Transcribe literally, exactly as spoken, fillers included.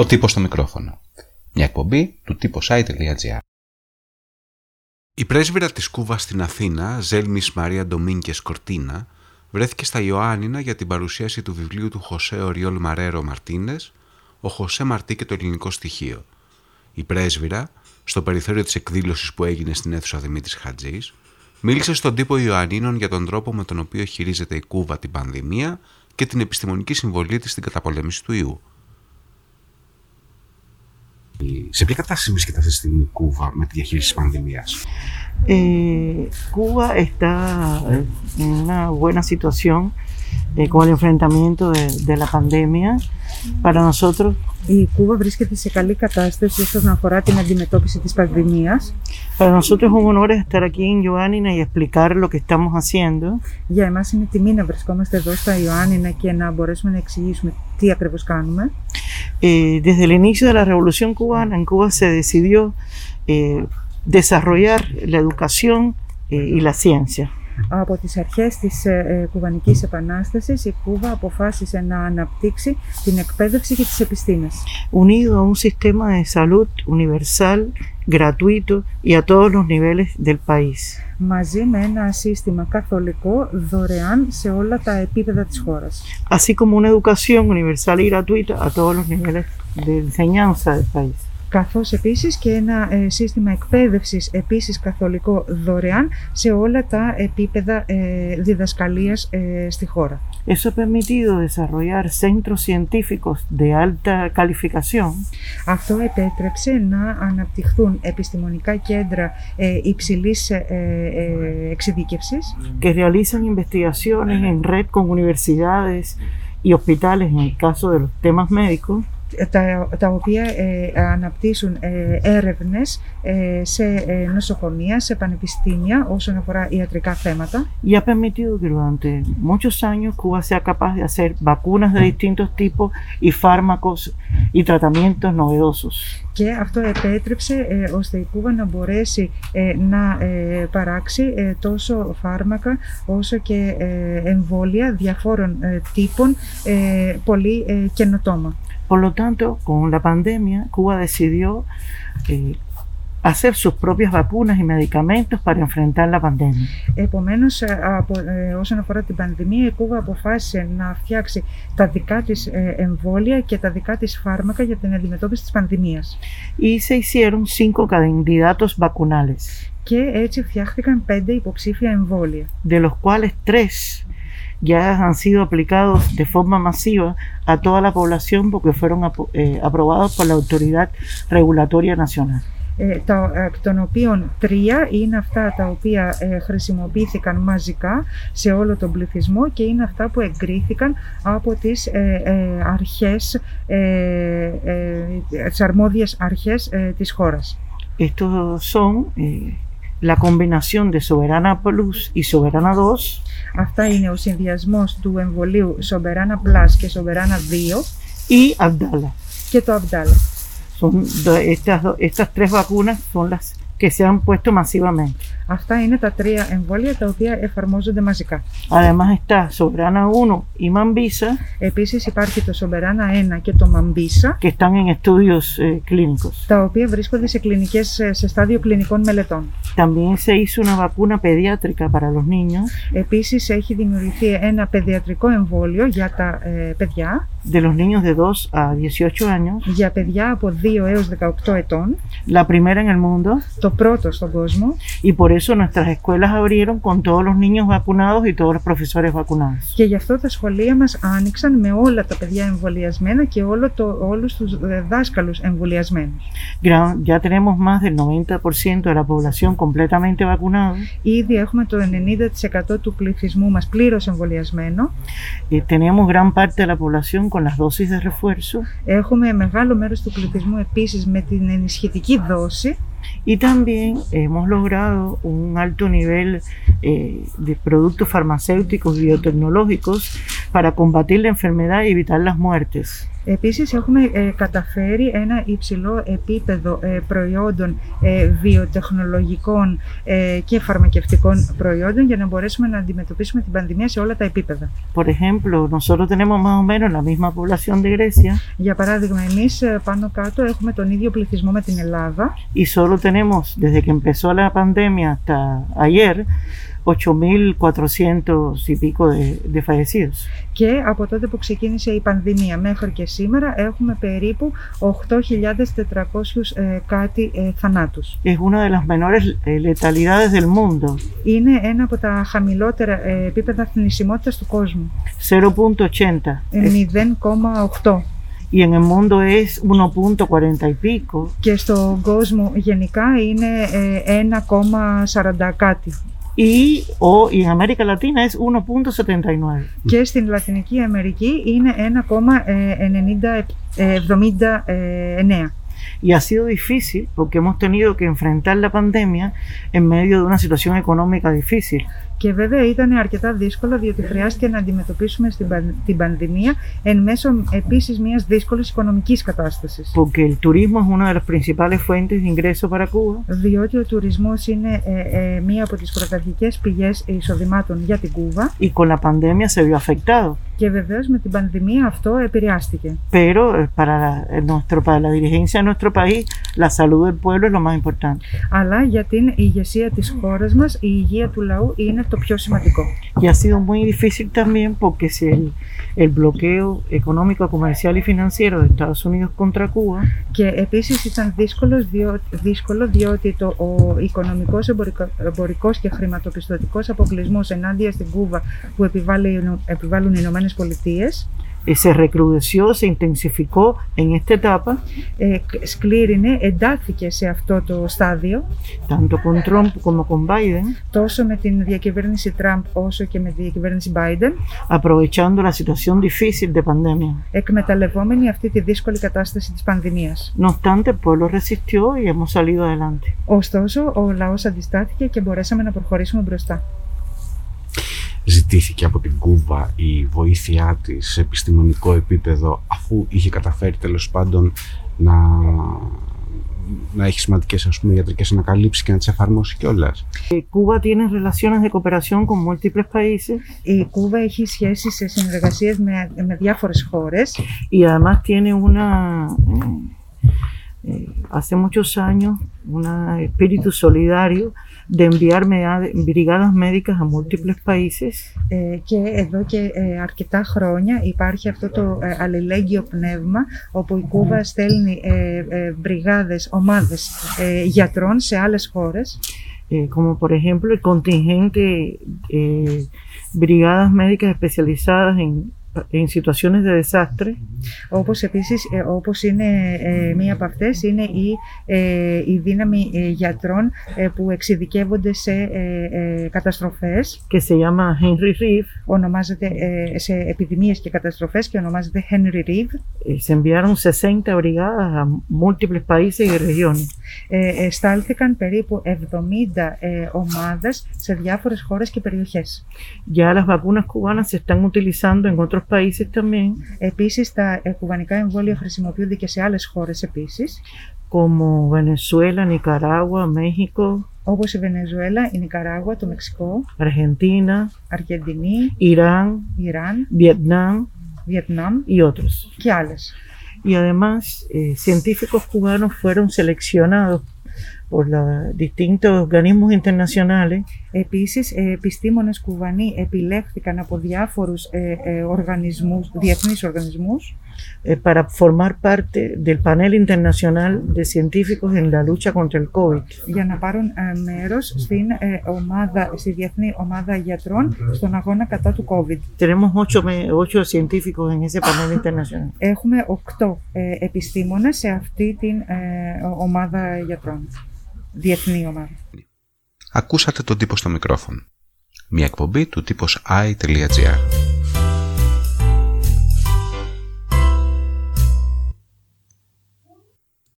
Ο τύπος στο μικρόφωνο. Μια εκπομπή του typos.ai.gr. Η πρέσβυρα της Κούβας στην Αθήνα, Ζέλμις Μαρία Ντομίνγκες Κορτίνα, βρέθηκε στα Ιωάννινα για την παρουσίαση του βιβλίου του Χοσέ Οριόλ Μαρρέρο Μαρτίνες, «Ο Χοσέ Μαρτί και το ελληνικό στοιχείο». Η πρέσβυρα, στο περιθώριο της εκδήλωσης που έγινε στην αίθουσα Δημήτρης Χατζής, μίλησε στον τύπο Ιωαννίνων για τον τρόπο με τον οποίο χειρίζεται η Κούβα την πανδημία και την επιστημονική συμβολή της στην καταπολέμηση του ιού. Σε ποια κατάσταση βρίσκεται αυτή τη στιγμή η Κούβα με τη διαχείριση της πανδemias? Eh, Cuba está en una buena situación eh, con el enfrentamiento de, de la pandemia para nosotros. Η Κούβα βρίσκεται σε καλή κατάσταση όσον αφορά την αντιμετώπιση της πανδημίας. Para nosotros es un honor estar aquí en Ioannina y explicar lo que estamos haciendo. Για εμάς είναι τιμή να βρισκόμαστε εδώ στα Ιωάννινα και να μπορέσουμε να εξηγήσουμε τι ακριβώς κάνουμε. Eh, desde el inicio de la Revolución Cubana, en Cuba se decidió eh, desarrollar la educación eh, y la ciencia. Από τις αρχές της ε, Κουβανικής Επανάστασης, η Κούβα αποφάσισε να αναπτύξει την εκπαίδευση και τις επιστήμες. Unido a un sistema de salud universal, gratuito y a todos los niveles del país. Μαζί με ένα σύστημα καθολικό δωρεάν σε όλα τα επίπεδα της χώρας. Así como una educación universal y gratuita a todos los niveles de enseñanza del país. Καθώς επίσης και ένα ε, σύστημα εκπαίδευσης επίσης καθολικό δωρεάν σε όλα τα επίπεδα ε, διδασκαλίας ε, στη χώρα. Eso ha permitido desarrollar centros científicos de alta calificación. Αυτό επέτρεψε να αναπτυχθούν επιστημονικά κέντρα ε, υψηλής ε, ε, εξειδίκευσης. Que realizan investigaciones en red con universidades y hospitales en el caso de los temas médicos. Τα, τα οποία ε, αναπτύσσουν ε, έρευνες ε, σε ε, νοσοκομεία, σε πανεπιστήμια όσον αφορά ιατρικά θέματα. Y ha permitido que durante muchos años Cuba sea capaz de hacer vacunas de distintos tipos y fármacos y tratamientos novedosos. Και αυτό επέτρεψε ε, ώστε η Κούβα να μπορέσει ε, να ε, παράξει ε, τόσο φάρμακα όσο και ε, εμβόλια διαφόρων ε, τύπων, ε, πολύ ε, καινοτόμα. Por lo tanto, con la pandemia, Cuba decidió eh, hacer sus propias vacunas y medicamentos para enfrentar la pandemia. Επομένως, από, ε, όσον αφορά την πανδημία, η Κούβα αποφάσισε να φτιάξει τα δικά της ε, εμβόλια και τα δικά της φάρμακα για την αντιμετώπιση της πανδημίας. Y se hicieron cinco candidatos vacunales. Και έτσι φτιάχτηκαν πέντε υποψήφια εμβόλια. De los cuales tres ya han sido aplicados de forma masiva a toda la población porque fueron apro- eh, aprobados por la Autoridad Regulatoria Nacional. Ε, τα, εκ των οποίων τρία είναι αυτά τα οποία ε, χρησιμοποιήθηκαν μαζικά σε όλο τον πληθυσμό και είναι αυτά που εγκρίθηκαν από τις ε, ε, αρχές, ε, ε, τις αρμόδιες αρχές ε, της χώρας. Estos son eh, la combinación de Soberana Plus y Soberana δύο. Αυτά είναι ο συνδυασμός του εμβολίου Soberana Plus και Soberana δύο y Abdala. Και το Abdala. Son estas estas tres vacunas son las que se han puesto masivamente. Αυτά είναι τα τρία εμβόλια τα οποία εφαρμόζονται μαζικά. Además está Soberana uno y mambisa. Επίσης υπάρχει το Soberana ένα και το mambisa. Que están en estudios eh, clínicos. Τα οποία βρίσκονται σε κλινικές, σε στάδιο κλινικών μελετών. También se hizo una vacuna pediátrica para los niños. Επίσης έχει δημιουργηθεί ένα παιδιατρικό εμβόλιο για τα ε, παιδιά. De los niños de dos a dieciocho años. Για παιδιά από δύο έως δεκαοκτώ ετών. La primera en el mundo. Το πρώτο στον κόσμο. Y por eso nuestras escuelas abrieron con todos los niños vacunados y todos los profesores vacunados. Και γι' αυτό τα σχολεία μας άνοιξαν με όλα τα παιδιά εμβολιασμένα και όλο το, όλους τους δάσκαλους εμβολιασμένους. Ya tenemos más del noventa por ciento de la población completamente vacunada. Ήδη έχουμε το ενενήντα τοις εκατό του πληθυσμού μας πλήρως εμβολιασμένο. Y tenemos gran parte de la población con las dosis de refuerzo. Έχουμε μεγάλο μέρος του πληθυσμού επίσης με την ενισχυτική δόση. Y también hemos logrado un alto nivel eh, de productos farmacéuticos y biotecnológicos para combatir la enfermedad y evitar las muertes. Επίσης έχουμε ε, καταφέρει ένα υψηλό επίπεδο ε, προϊόντων ε, βιοτεχνολογικών ε, και φαρμακευτικών προϊόντων για να μπορέσουμε να αντιμετωπίσουμε την πανδημία σε όλα τα επίπεδα. Por ejemplo, nosotros tenemos más o menos la misma población de Grecia. Για παράδειγμα, εμείς πάνω κάτω έχουμε τον ίδιο πληθυσμό με την Ελλάδα. Y solo tenemos desde que empezó la pandemia hasta ayer ocho mil cuatrocientos y pico de, de fallecidos. Και από τότε που ξεκίνησε η πανδημία μέχρι και σήμερα έχουμε περίπου οκτώ χιλιάδες τετρακόσιους ε, κάτι ε, θανάτους. Es una de las menores letalidades del mundo. Είναι ένα από τα χαμηλότερα ε, επίπεδα θνησιμότητας του κόσμου. μηδέν κόμμα ογδόντα. μηδέν κόμμα ογδόντα. Y en el mundo es uno punto cuarenta y pico. Και στον κόσμο γενικά είναι ε, ένα κόμμα σαράντα κάτι. Y o en América Latina es uno punto setenta y nueve. Και στην Λατινική Αμερική είναι ένα κόμμα εβδομήντα εννέα. Y ha sido difícil porque hemos tenido que enfrentar la pandemia en medio de una situación económica difícil. Και βέβαια ήταν αρκετά δύσκολο διότι χρειάστηκε να αντιμετωπίσουμε στην, την πανδημία εν μέσω επίσης μιας δύσκολης οικονομικής κατάστασης. Porque el turismo es una de las principales fuentes de ingreso para Cuba. Διότι ο τουρισμός είναι ε, ε, μία από τις πρωταρχικές πηγές εισοδημάτων για την Κούβα. Y con la pandemia se vio afectado. Και βεβαίως με την πανδημία αυτό επηρεάστηκε. Pero para nuestro para la dirigencia de nuestro país la salud del pueblo es lo más importante. Αλλά για την ηγεσία της χώρας μας η υγεία του λαού είναι το πιο σημαντικό. Y ha sido muy difícil también porque si el, el bloqueo económico, comercial y financiero de Estados Unidos contra Cuba. Και επίσης ήταν δύσκολο διό, δύσκολο διότι το ο οικονομικός, εμπορικό, εμπορικός και χρηματοπιστωτικός αποκλεισμός ενάντια στην Κούβα που επιβάλλουν, επιβάλλουν οι Ηνωμένες Πολιτείες. Se recrudeció, se intensificó en esta etapa. Ε, σκλήρινε, εντάθηκε σε αυτό το στάδιο. Tanto con Trump como con Biden. Τόσο με την διακυβέρνηση Τραμπ όσο και με τη διακυβέρνηση Biden. Aprovechando la situación difícil de pandemia. Εκμεταλλευόμενη αυτή τη δύσκολη κατάσταση της πανδημίας. No obstante, el pueblo resistió y hemos salido adelante. Ωστόσο, ο λαός αντιστάθηκε και μπορέσαμε να προχωρήσουμε μπροστά. Ζητήθηκε από την Κούβα η βοήθειά της σε επιστημονικό επίπεδο αφού είχε καταφέρει τέλος πάντων να, να έχει σημαντικές ας πούμε, ιατρικές ανακαλύψεις και να τις εφαρμόσει κιόλας. Η Κούβα tiene relaciones de cooperación con múltiples países. Η Κούβα έχει σχέσεις σε συνεργασίες με, με διάφορες χώρες. Y además tiene una... hace muchos años un espíritu solidario de enviar brigadas médicas a múltiples países. Ε, και εδώ και ε, αρκετά χρόνια υπάρχει αυτό το ε, αλληλέγγυο πνεύμα όπου η Κούβα στέλνει ε, ε, μπριγάδες, ομάδες ε, γιατρών σε άλλες χώρες. Eh, como por ejemplo el contingente eh, brigadas médicas especializadas en en situaciones de desastre. Όπως επίσης, όπως είναι μία από αυτές, είναι η, η δύναμη γιατρών που εξειδικεύονται σε καταστροφές. Και se llama Henry Reeve. Ονομάζεται σε επιδημίες και καταστροφές και ονομάζεται Henry Reeve. Se enviaron sesenta brigadas a múltiples países y regiones. Στάλθηκαν περίπου εβδομήντα ομάδες σε διάφορες χώρες και περιοχές. Ya las vacunas cubanas se están utilizando en otros países también. Επίσης, τα κουβανικά εμβόλια χρησιμοποιούνται και σε άλλες χώρες επίσης. Como Venezuela, Nicaragua, México. Όπως η Βενεζουέλα, η Νικαράγουα, το Μεξικό. Αργεντίνα, Αργεντινή, Ιράν, Ιράν, Βιετνάμ, Βιετνάμ y otros. Και άλλες. Y además, eh, científicos cubanos fueron seleccionados por los distintos organismos internacionales. Επίσης, επιστήμονες Κουβανοί επιλέχθηκαν από διάφορους ε, ε, οργανισμούς, διεθνείς οργανισμούς. Para formar parte del panel internacional de científicos en la lucha contra el COVID. Για να πάρουν ε, μέρος στην ε, ομάδα, στη διεθνή ομάδα γιατρών στον αγώνα κατά του COVID. Tenemos ocho científicos en ese panel internacional. Έχουμε οκτώ ε, επιστήμονες σε αυτή την ε, ομάδα γιατρών. Διεθνή ομάδα. Ακούσατε τον τύπο στο μικρόφωνο. Μια εκπομπή του τύπος άι τελεία τζι άρ.